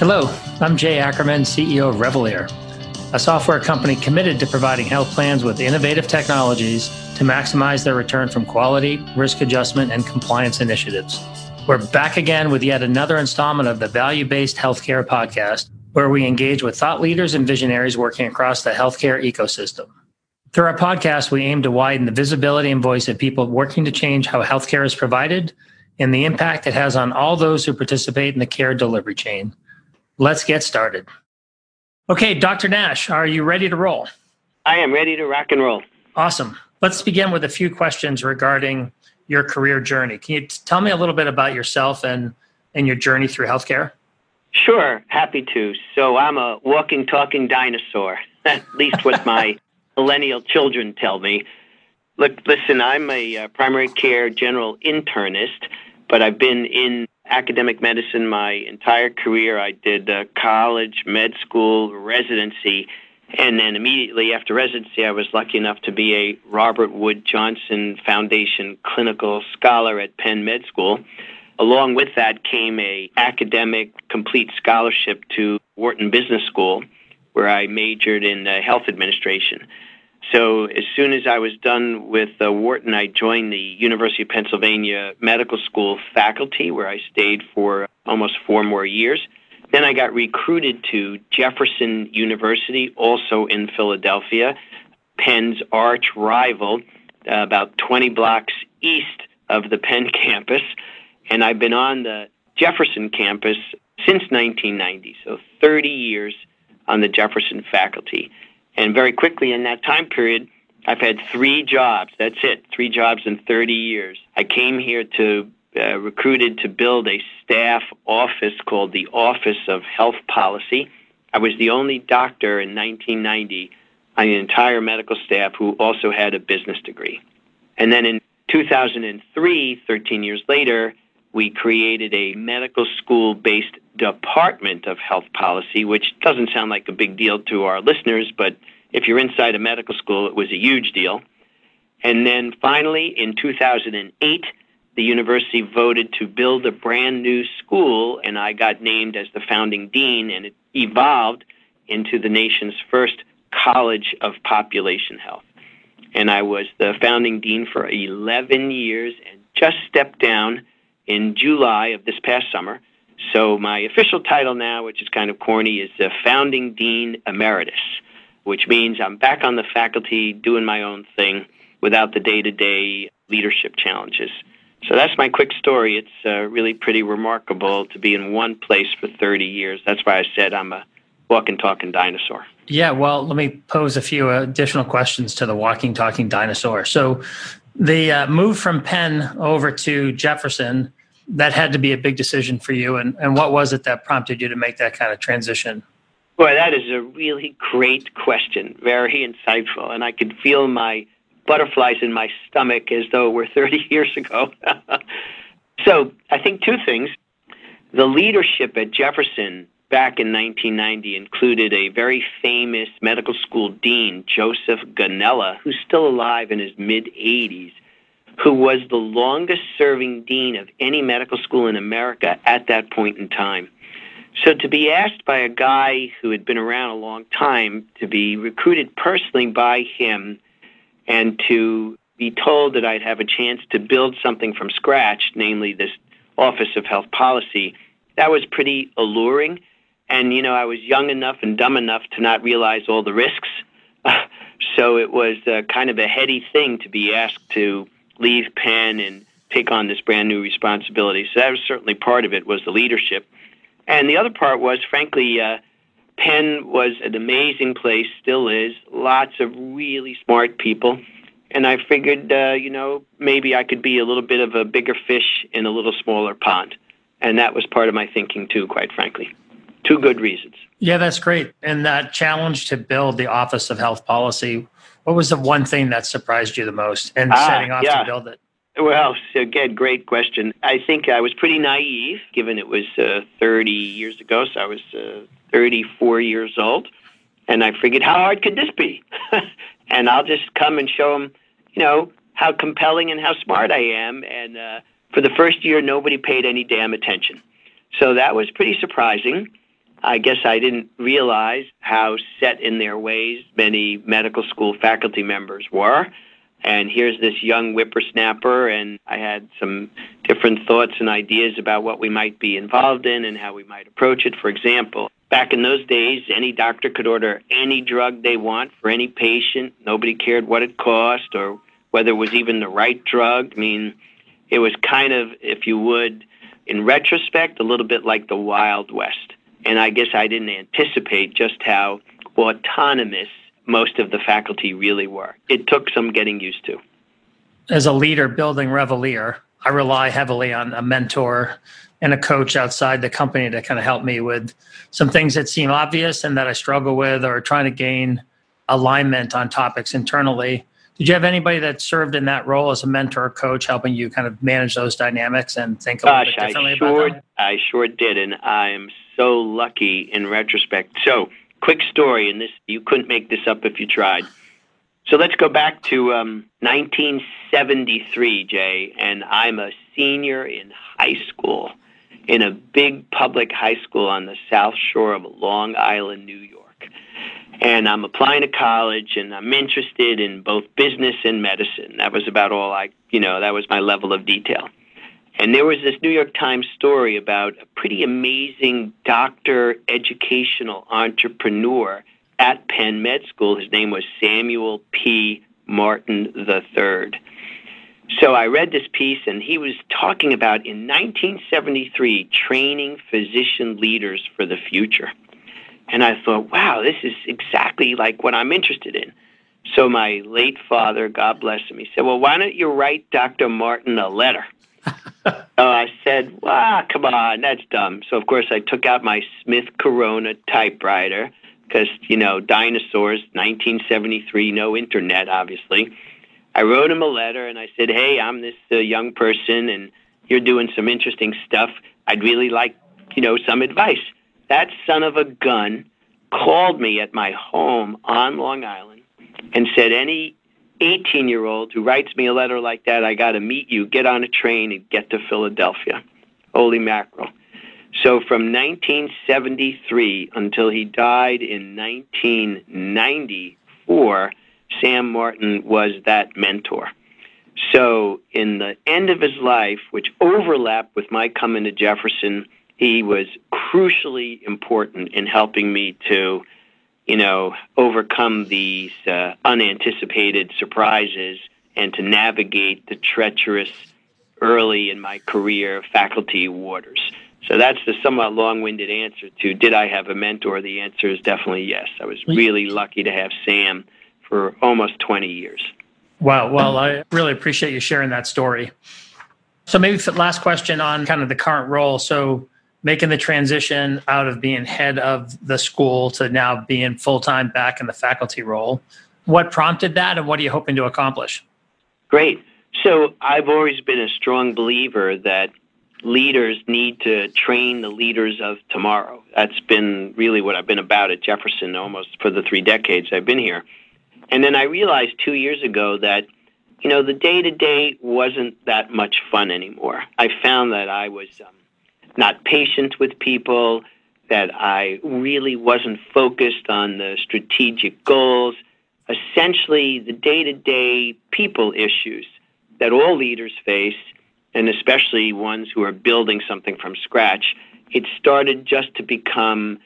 Hello, I'm Jay Ackerman, CEO of Reveleer, a software company committed to providing health plans with innovative technologies to maximize their return from quality, risk adjustment, and compliance initiatives. We're back again with yet another installment of the Value-Based Healthcare Podcast, where we engage with thought leaders and visionaries working across the healthcare ecosystem. Through our podcast, we aim to widen the visibility and voice of people working to change how healthcare is provided and the impact it has on all those who participate in the care delivery chain. Let's get started. Okay, Dr. Nash, are you ready to roll? I am ready to rock and roll. Awesome. Let's begin with a few questions regarding your career journey. Can you tell me a little bit about yourself and your journey through healthcare? Sure, happy to. So I'm a walking, talking dinosaur. At least what my millennial children tell me. Look, listen, I'm a primary care general internist, but I've been in academic medicine my entire career. I did college, med school, residency, and then immediately after residency, I was lucky enough to be a Robert Wood Johnson Foundation clinical scholar at Penn Med School. Along with that came an academic complete scholarship to Wharton Business School, where I majored in health administration. So as soon as I was done with Wharton, I joined the University of Pennsylvania Medical School faculty, where I stayed for almost 4 more years. Then I got recruited to Jefferson University, also in Philadelphia, Penn's arch rival, about 20 blocks east of the Penn campus. And I've been on the Jefferson campus since 1990, so 30 years on the Jefferson faculty. And very quickly in that time period, I've had 3 jobs. That's it, 3 jobs in 30 years. I came here to recruited to build a staff office called the Office of Health Policy. I was the only doctor in 1990 on the entire medical staff who also had a business degree. And then in 2003, 13 years later, we created a medical school-based department of health policy, which doesn't sound like a big deal to our listeners, but if you're inside a medical school, it was a huge deal. And then finally, in 2008, the university voted to build a brand new school, and I got named as the founding dean, and it evolved into the nation's first College of Population Health. And I was the founding dean for 11 years and just stepped down in July of this past summer. So my official title now, which is kind of corny, is the Founding Dean Emeritus, which means I'm back on the faculty doing my own thing without the day-to-day leadership challenges. So that's my quick story. It's really pretty remarkable to be in one place for 30 years. That's why I said I'm a walking, talking dinosaur. Yeah, well, let me pose a few additional questions to the walking, talking dinosaur. So the move from Penn over to Jefferson, that had to be a big decision for you. And what was it that prompted you to make that kind of transition? Boy, that is a really great question. Very insightful. And I could feel my butterflies in my stomach as though it were 30 years ago. So I think 2 things. The leadership at Jefferson back in 1990 included a very famous medical school dean, Joseph Gonella, who's still alive in his mid-80s, who was the longest-serving dean of any medical school in America at that point in time. So to be asked by a guy who had been around a long time to be recruited personally by him and to be told that I'd have a chance to build something from scratch, namely this Office of Health Policy, that was pretty alluring. And, you know, I was young enough and dumb enough to not realize all the risks. So it was kind of a heady thing to be asked to leave Penn and take on this brand new responsibility. So that was certainly part of it, was the leadership. And the other part was, frankly, Penn was an amazing place, still is, lots of really smart people. And I figured, you know, maybe I could be a little bit of a bigger fish in a little smaller pond. And that was part of my thinking, too, quite frankly. 2 good reasons. Yeah, that's great. And that challenge to build the Office of Health Policy, what was the one thing that surprised you the most in setting off to build it? Well, again, great question. I think I was pretty naive, given it was 30 years ago, so I was 34 years old. And I figured, how hard could this be? And I'll just come and show them, you know, how compelling and how smart I am. And for the first year, nobody paid any damn attention. So that was pretty surprising. I guess I didn't realize how set in their ways many medical school faculty members were. And here's this young whippersnapper, and I had some different thoughts and ideas about what we might be involved in and how we might approach it. For example, back in those days, any doctor could order any drug they want for any patient. Nobody cared what it cost or whether it was even the right drug. I mean, it was kind of, if you would, in retrospect, a little bit like the Wild West. And I guess I didn't anticipate just how autonomous most of the faculty really were. It took some getting used to. As a leader building Reveleer, I rely heavily on a mentor and a coach outside the company to kind of help me with some things that seem obvious and that I struggle with, or trying to gain alignment on topics internally. Did you have anybody that served in that role as a mentor or coach helping you kind of manage those dynamics and think a little bit differently about them? I sure did, and I'm so lucky in retrospect. So, quick story, and this, you couldn't make this up if you tried. So let's go back to 1973, Jay, and I'm a senior in high school in a big public high school on the south shore of Long Island, New York. And I'm applying to college, and I'm interested in both business and medicine. That was about all that was my level of detail. And there was this New York Times story about a pretty amazing doctor, educational entrepreneur at Penn Med School. His name was Samuel P. Martin III. So I read this piece, and he was talking about, in 1973, training physician leaders for the future. And I thought, wow, this is exactly like what I'm interested in. So my late father, God bless him, he said, well, why don't you write Dr. Martin a letter? I said, wow, come on, that's dumb. So, of course, I took out my Smith Corona typewriter because, dinosaurs, 1973, no internet, obviously. I wrote him a letter, and I said, hey, I'm this young person, and you're doing some interesting stuff. I'd really like, some advice. That son of a gun called me at my home on Long Island and said, any 18-year-old who writes me a letter like that, I got to meet you, get on a train, and get to Philadelphia. Holy mackerel. So from 1973 until he died in 1994, Sam Martin was that mentor. So in the end of his life, which overlapped with my coming to Jefferson, he was crucially important in helping me to overcome these unanticipated surprises and to navigate the treacherous early in my career faculty waters. So that's the somewhat long-winded answer to, did I have a mentor? The answer is definitely yes. I was really lucky to have Sam for almost 20 years. Wow. Well, I really appreciate you sharing that story. So maybe last question on kind of the current role. So making the transition out of being head of the school to now being full-time back in the faculty role. What prompted that, and what are you hoping to accomplish? Great. So I've always been a strong believer that leaders need to train the leaders of tomorrow. That's been really what I've been about at Jefferson almost for the 3 decades I've been here. And then I realized 2 years ago that, the day-to-day wasn't that much fun anymore. I found that I was not patient with people, that I really wasn't focused on the strategic goals, essentially the day-to-day people issues that all leaders face, and especially ones who are building something from scratch. It started just to become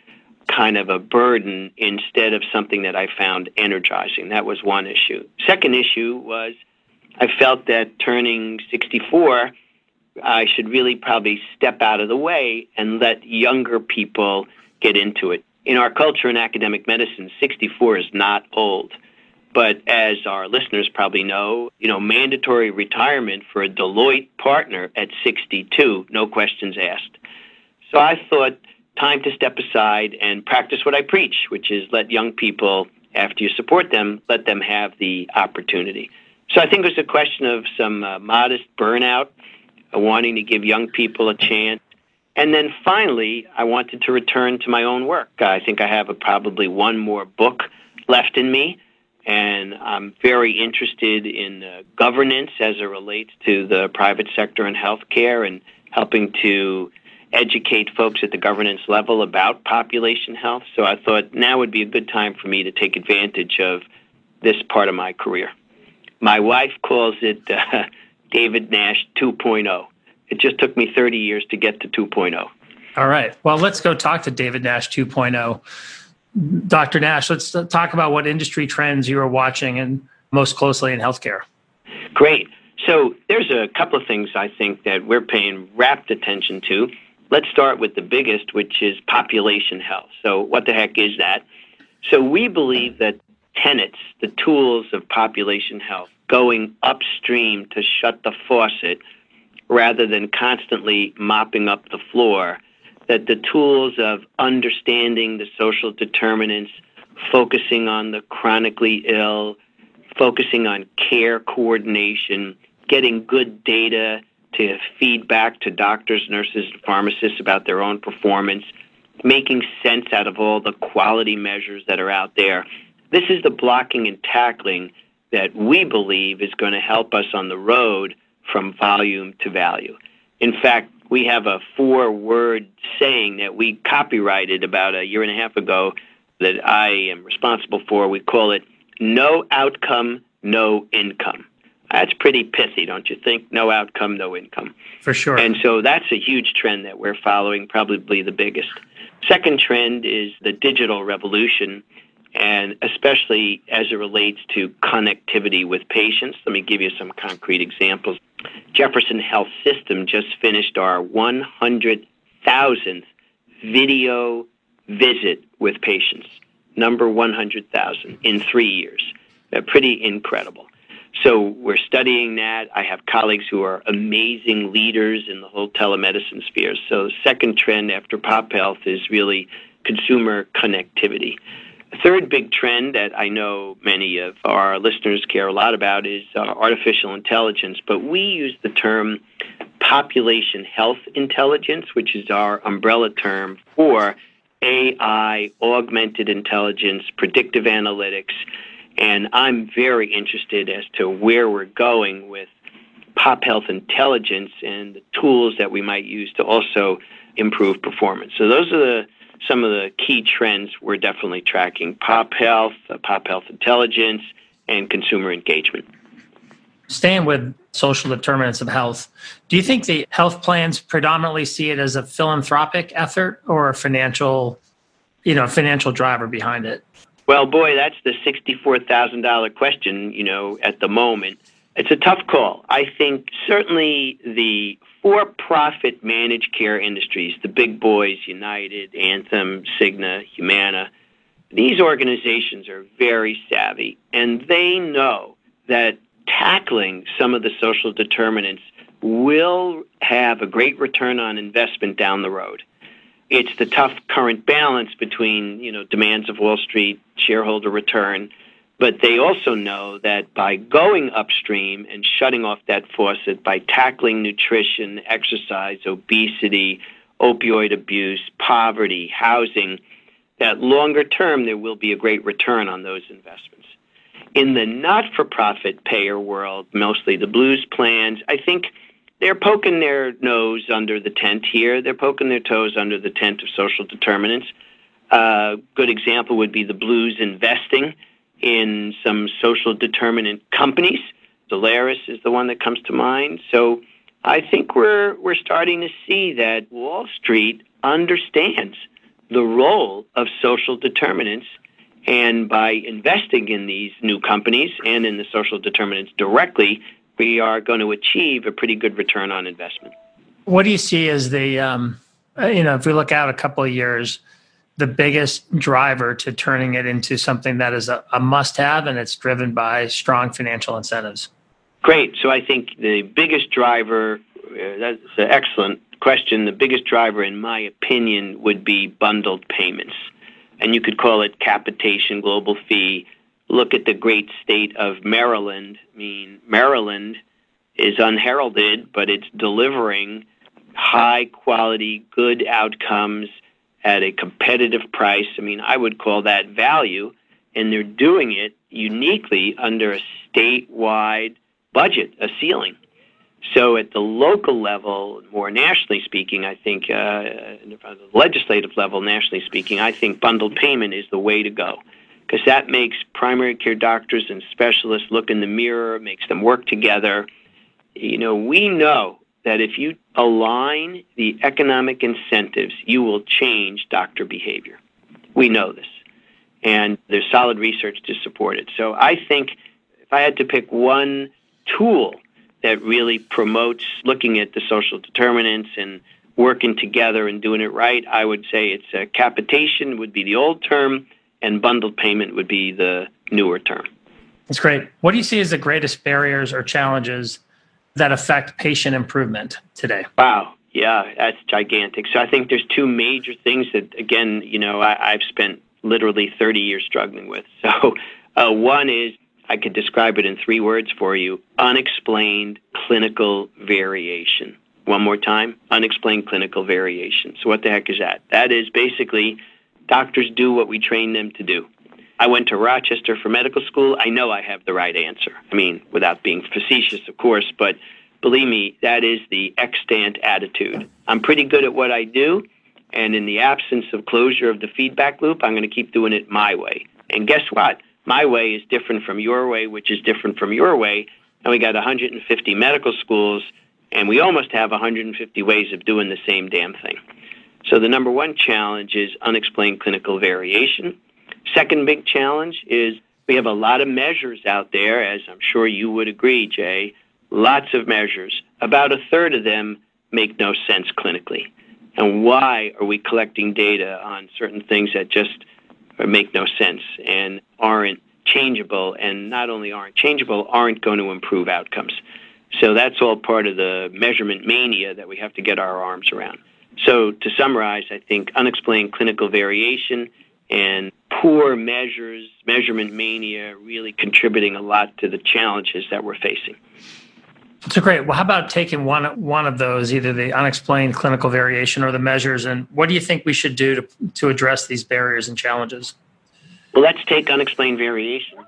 kind of a burden instead of something that I found energizing. That was one issue. Second issue was I felt that turning 64, I should really probably step out of the way and let younger people get into it. In our culture in academic medicine, 64 is not old. But as our listeners probably know, mandatory retirement for a Deloitte partner at 62, no questions asked. So I thought, time to step aside and practice what I preach, which is let young people, after you support them, let them have the opportunity. So I think it was a question of some modest burnout, wanting to give young people a chance. And then finally, I wanted to return to my own work. I think I have probably one more book left in me, and I'm very interested in governance as it relates to the private sector and healthcare, and helping to educate folks at the governance level about population health. So I thought now would be a good time for me to take advantage of this part of my career. My wife calls it David Nash 2.0. It just took me 30 years to get to 2.0. All right. Well, let's go talk to David Nash 2.0. Dr. Nash, let's talk about what industry trends you are watching and most closely in healthcare. Great. So there's a couple of things I think that we're paying rapt attention to. Let's start with the biggest, which is population health. So what the heck is that? So we believe that tenets, the tools of population health, going upstream to shut the faucet rather than constantly mopping up the floor, that the tools of understanding the social determinants, focusing on the chronically ill, focusing on care coordination, getting good data to feed back to doctors, nurses, and pharmacists about their own performance, making sense out of all the quality measures that are out there. This is the blocking and tackling that we believe is going to help us on the road from volume to value. In fact, we have a 4-word saying that we copyrighted about a year and a half ago that I am responsible for. We call it no outcome, no income. That's pretty pithy, don't you think? No outcome, no income. For sure. And so that's a huge trend that we're following, probably the biggest. Second trend is the digital revolution, and especially as it relates to connectivity with patients. Let me give you some concrete examples. Jefferson Health System just finished our 100,000th video visit with patients. Number 100,000 in 3 years. Pretty incredible. So we're studying that. I have colleagues who are amazing leaders in the whole telemedicine sphere. So second trend after pop health is really consumer connectivity. The third big trend that I know many of our listeners care a lot about is artificial intelligence, but we use the term population health intelligence, which is our umbrella term for AI, augmented intelligence, predictive analytics, and I'm very interested as to where we're going with pop health intelligence and the tools that we might use to also improve performance. So those are some of the key trends we're definitely tracking: pop health intelligence, and consumer engagement. Staying with social determinants of health, do you think the health plans predominantly see it as a philanthropic effort or a financial driver behind it? Well, boy, that's the $64,000 question, at the moment. It's a tough call. I think certainly the for-profit managed care industries, the big boys, United, Anthem, Cigna, Humana, these organizations are very savvy, and they know that tackling some of the social determinants will have a great return on investment down the road. It's the tough current balance between, demands of Wall Street, shareholder return, but they also know that by going upstream and shutting off that faucet, by tackling nutrition, exercise, obesity, opioid abuse, poverty, housing, that longer term there will be a great return on those investments. In the not-for-profit payer world, mostly the blues plans, I think they're poking their nose under the tent here. They're poking their toes under the tent of social determinants. A good example would be the blues investing in some social determinant companies. Solaris is the one that comes to mind. So I think we're starting to see that Wall Street understands the role of social determinants. And by investing in these new companies and in the social determinants directly, we are going to achieve a pretty good return on investment. What do you see as the, if we look out a couple of years, the biggest driver to turning it into something that is a must-have and it's driven by strong financial incentives? Great. So I think the biggest driver, that's an excellent question, the biggest driver, in my opinion, would be bundled payments. And you could call it capitation, global fee. Look at the great state of Maryland. I mean, Maryland is unheralded, but it's delivering high quality, good outcomes at a competitive price. I mean, I would call that value, and they're doing it uniquely under a statewide budget, a ceiling. So at the local level, more nationally speaking, I think, on the legislative level, nationally speaking, I think bundled payment is the way to go, because that makes primary care doctors and specialists look in the mirror, makes them work together. You know, we know that if you align the economic incentives, you will change doctor behavior. We know this. And there's solid research to support it. So I think if I had to pick one tool that really promotes looking at the social determinants and working together and doing it right, I would say it's capitation would be the old term, and bundled payment would be the newer term. That's great. What do you see as the greatest barriers or challenges that affect patient improvement today? Wow. Yeah, that's gigantic. So I think there's two major things that, again, you know, I've spent literally 30 years struggling with. So one is, I could describe it in three words for you: unexplained clinical variation. One more time, unexplained clinical variation. So what the heck is that? That is basically doctors do what we train them to do. I went to Rochester for medical school. I know I have the right answer. I mean, without being facetious, of course, but believe me, that is the extant attitude. I'm pretty good at what I do, and in the absence of closure of the feedback loop, I'm going to keep doing it my way. And guess what? My way is different from your way, which is different from your way. And we got 150 medical schools, and we almost have 150 ways of doing the same damn thing. So the number one challenge is unexplained clinical variation. Second big challenge is we have a lot of measures out there, as I'm sure you would agree, Jay, lots of measures. About a third of them make no sense clinically. And why are we collecting data on certain things that just make no sense and aren't changeable, and not only aren't changeable, aren't going to improve outcomes? So that's all part of the measurement mania that we have to get our arms around. So to summarize, I think unexplained clinical variation and poor measures, measurement mania, really contributing a lot to the challenges that we're facing. So great. Well, how about taking one of those, either the unexplained clinical variation or the measures, and what do you think we should do to address these barriers and challenges? Well, let's take unexplained variation,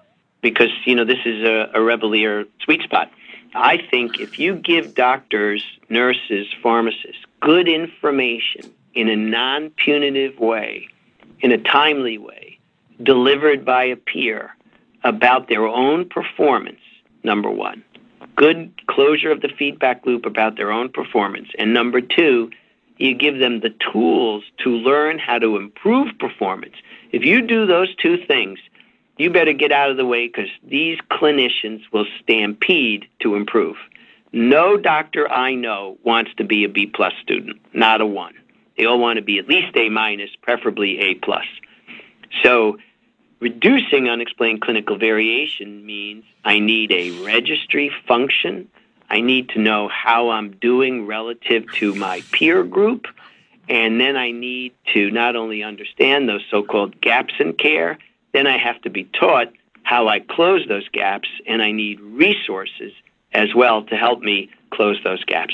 because, you know, this is a Reveleer sweet spot. I think if you give doctors, nurses, pharmacists good information in a non-punitive way, in a timely way, delivered by a peer about their own performance, number one, good closure of the feedback loop about their own performance. And number two, you give them the tools to learn how to improve performance. If you do those two things, you better get out of the way, because these clinicians will stampede to improve. No doctor I know wants to be a B-plus student, not a one. They all want to be at least A-minus, preferably A-plus. So reducing unexplained clinical variation means I need a registry function. I need to know how I'm doing relative to my peer group. And then I need to not only understand those so-called gaps in care, then I have to be taught how I close those gaps, and I need resources as well to help me close those gaps.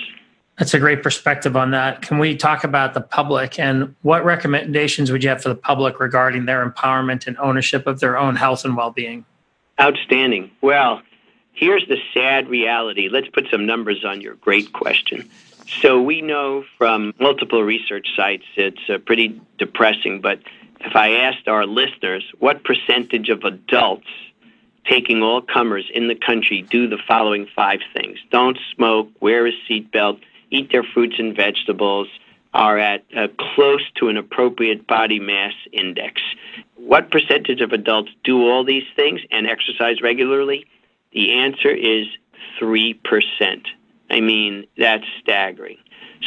That's a great perspective on that. Can we talk about the public, and what recommendations would you have for the public regarding their empowerment and ownership of their own health and well-being? Outstanding. Well, here's the sad reality. Let's put some numbers on your great question. So we know from multiple research sites, it's pretty depressing, but if I asked our listeners what percentage of adults taking all comers in the country do the following five things: don't smoke, wear a seatbelt, eat their fruits and vegetables, are at close to an appropriate body mass index. What percentage of adults do all these things and exercise regularly? The answer is 3%. I mean, that's staggering.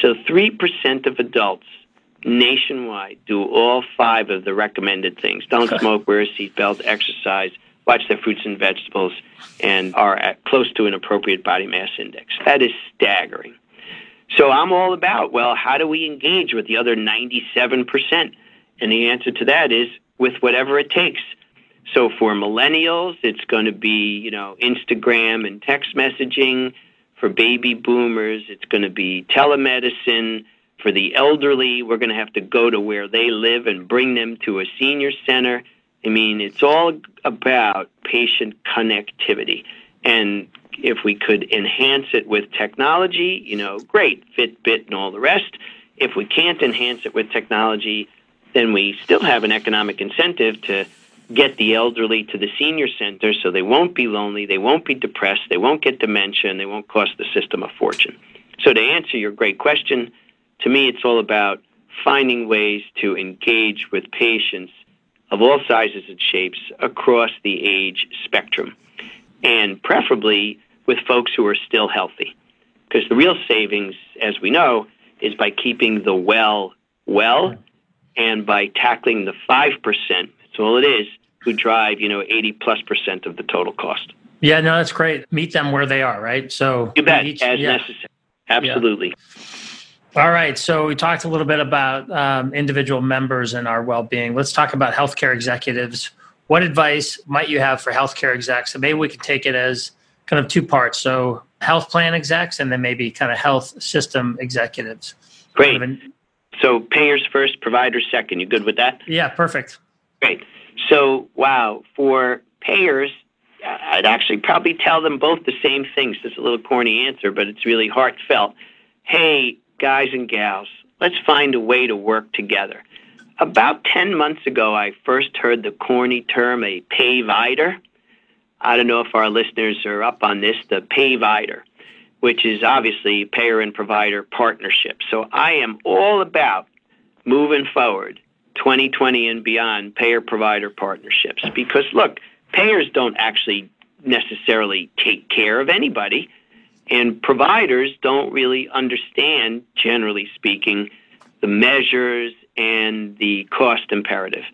So 3% of adults nationwide do all five of the recommended things: don't smoke, wear a seatbelt, exercise, watch their fruits and vegetables, and are at close to an appropriate body mass index. That is staggering. So I'm all about, well, how do we engage with the other 97%? And the answer to that is with whatever it takes. So for millennials, it's going to be, you know, Instagram and text messaging. For baby boomers, it's going to be telemedicine. For the elderly, we're going to have to go to where they live and bring them to a senior center. I mean, it's all about patient connectivity. And if we could enhance it with technology, you know, great, Fitbit and all the rest. If we can't enhance it with technology, then we still have an economic incentive to get the elderly to the senior center so they won't be lonely, they won't be depressed, they won't get dementia, and they won't cost the system a fortune. So to answer your great question, to me it's all about finding ways to engage with patients of all sizes and shapes across the age spectrum, and preferably with folks who are still healthy. Because the real savings, as we know, is by keeping the well and by tackling the 5%, that's all it is, who drive, you know, 80+% of the total cost. Yeah, no, that's great. Meet them where they are, right? So you bet, necessary. Absolutely. Yeah. All right. So we talked a little bit about individual members and our well-being. Let's talk about healthcare executives. What advice might you have for healthcare execs? So maybe we could take it as kind of two parts. So health plan execs and then maybe kind of health system executives. Great. So payers first, providers second. You good with that? Yeah, perfect. Great. So, wow, for payers, I'd actually probably tell them both the same things. This is a little corny answer, but it's really heartfelt. Hey, guys and gals, let's find a way to work together. About 10 months ago, I first heard the corny term, a payvider. I don't know if our listeners are up on this, the payvider, which is obviously payer and provider partnership. So I am all about moving forward, 2020 and beyond, payer-provider partnerships. Because, look, payers don't actually necessarily take care of anybody. And providers don't really understand, generally speaking, the measures and the cost imperative.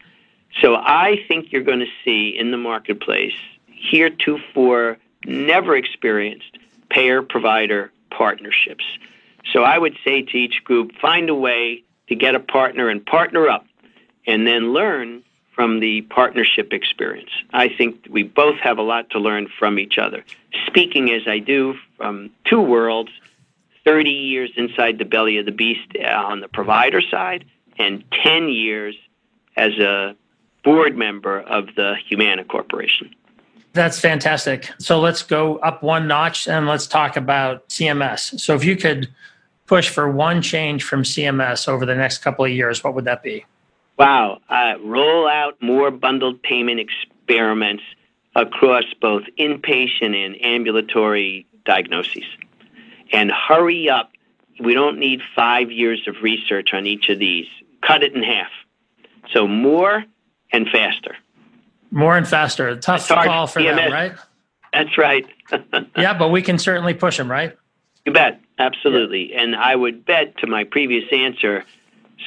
So I think you're going to see in the marketplace, heretofore never experienced payer-provider partnerships. So I would say to each group, find a way to get a partner and partner up, and then learn from the partnership experience. I think we both have a lot to learn from each other. Speaking as I do from two worlds, 30 years inside the belly of the beast on the provider side, and 10 years as a board member of the Humana Corporation. That's fantastic. So let's go up one notch and let's talk about CMS. So if you could push for one change from CMS over the next couple of years, what would that be? Wow. Roll out more bundled payment experiments across both inpatient and ambulatory diagnoses. And hurry up. We don't need 5 years of research on each of these. Cut it in half. So more and faster. More and faster. Tough call for them, right? That's right. Yeah, but we can certainly push them, right? You bet. Absolutely. Yeah. And I would bet, to my previous answer,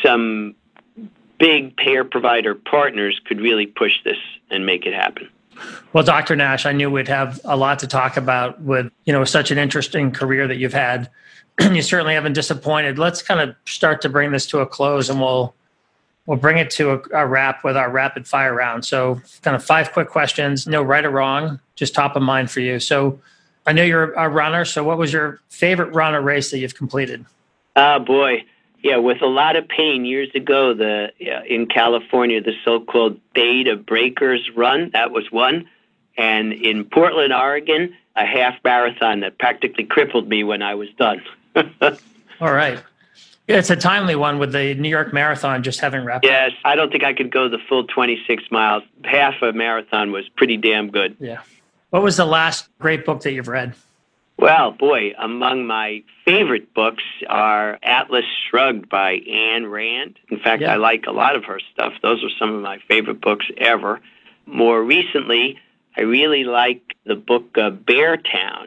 some big payer-provider partners could really push this and make it happen. Well, Dr. Nash, I knew we'd have a lot to talk about with, you know, such an interesting career that you've had. You certainly haven't disappointed. Let's kind of start to bring this to a close, and we'll bring it to a wrap with our rapid fire round. So kind of five quick questions, no right or wrong, just top of mind for you. So I know you're a runner. So what was your favorite run or race that you've completed? Oh, boy. Yeah, with a lot of pain years ago, in California, the so-called Bay to Breakers Run, that was one. And in Portland, Oregon, a half marathon that practically crippled me when I was done. All right. Yeah, it's a timely one with the New York Marathon just having wrapped up. Yes, I don't think I could go the full 26 miles. Half a marathon was pretty damn good. Yeah. What was the last great book that you've read? Well, boy, among my favorite books are Atlas Shrugged by Ayn Rand. In fact, yeah. I like a lot of her stuff. Those are some of my favorite books ever. More recently, I really like the book Bear Town.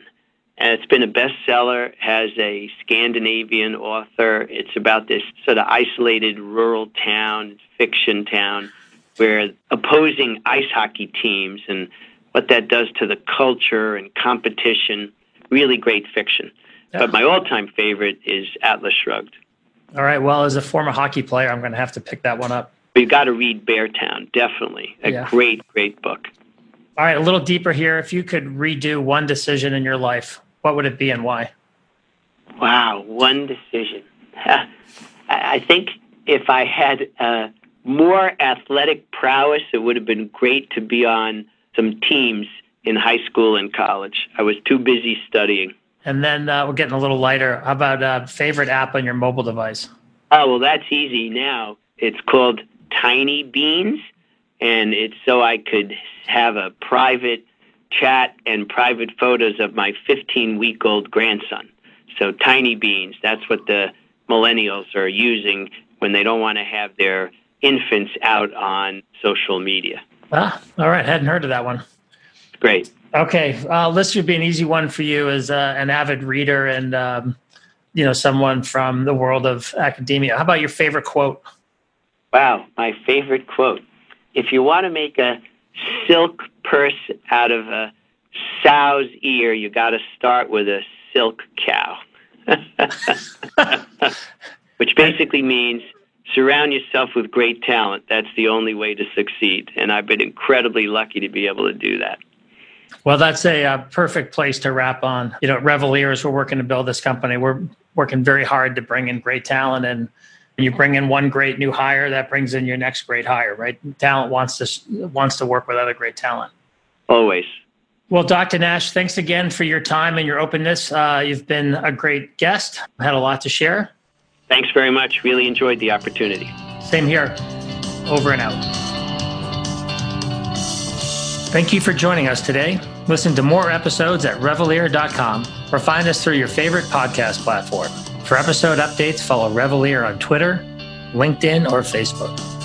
And it's been a bestseller, has a Scandinavian author. It's about this sort of isolated rural town, fiction town, where opposing ice hockey teams and what that does to the culture and competition. Really great fiction. Yeah. But my all-time favorite is Atlas Shrugged. All right. Well, as a former hockey player, I'm going to have to pick that one up. We've got to read Bear Town, definitely. Great, great book. All right. A little deeper here. If you could redo one decision in your life, what would it be and why? Wow. One decision. I think if I had more athletic prowess, it would have been great to be on some teams in high school and college. I was too busy studying. And then we're getting a little lighter. How about favorite app on your mobile device? Oh, well, that's easy now. It's called Tiny Beans, and it's so I could have a private chat and private photos of my 15-week-old grandson. So Tiny Beans, that's what the millennials are using when they don't want to have their infants out on social media. Ah, all right. Hadn't heard of that one. Great. Okay. This should be an easy one for you as an avid reader and, you know, someone from the world of academia. How about your favorite quote? Wow. My favorite quote. If you want to make a silk purse out of a sow's ear, you got to start with a silk cow, which basically means surround yourself with great talent. That's the only way to succeed. And I've been incredibly lucky to be able to do that. Well, that's a perfect place to wrap on. You know, at Reveleer, we're working to build this company. We're working very hard to bring in great talent. And you bring in one great new hire, that brings in your next great hire, right? Talent wants to work with other great talent. Always. Well, Dr. Nash, thanks again for your time and your openness. You've been a great guest. Had a lot to share. Thanks very much. Really enjoyed the opportunity. Same here. Over and out. Thank you for joining us today. Listen to more episodes at Reveleer.com or find us through your favorite podcast platform. For episode updates, follow Reveleer on Twitter, LinkedIn, or Facebook.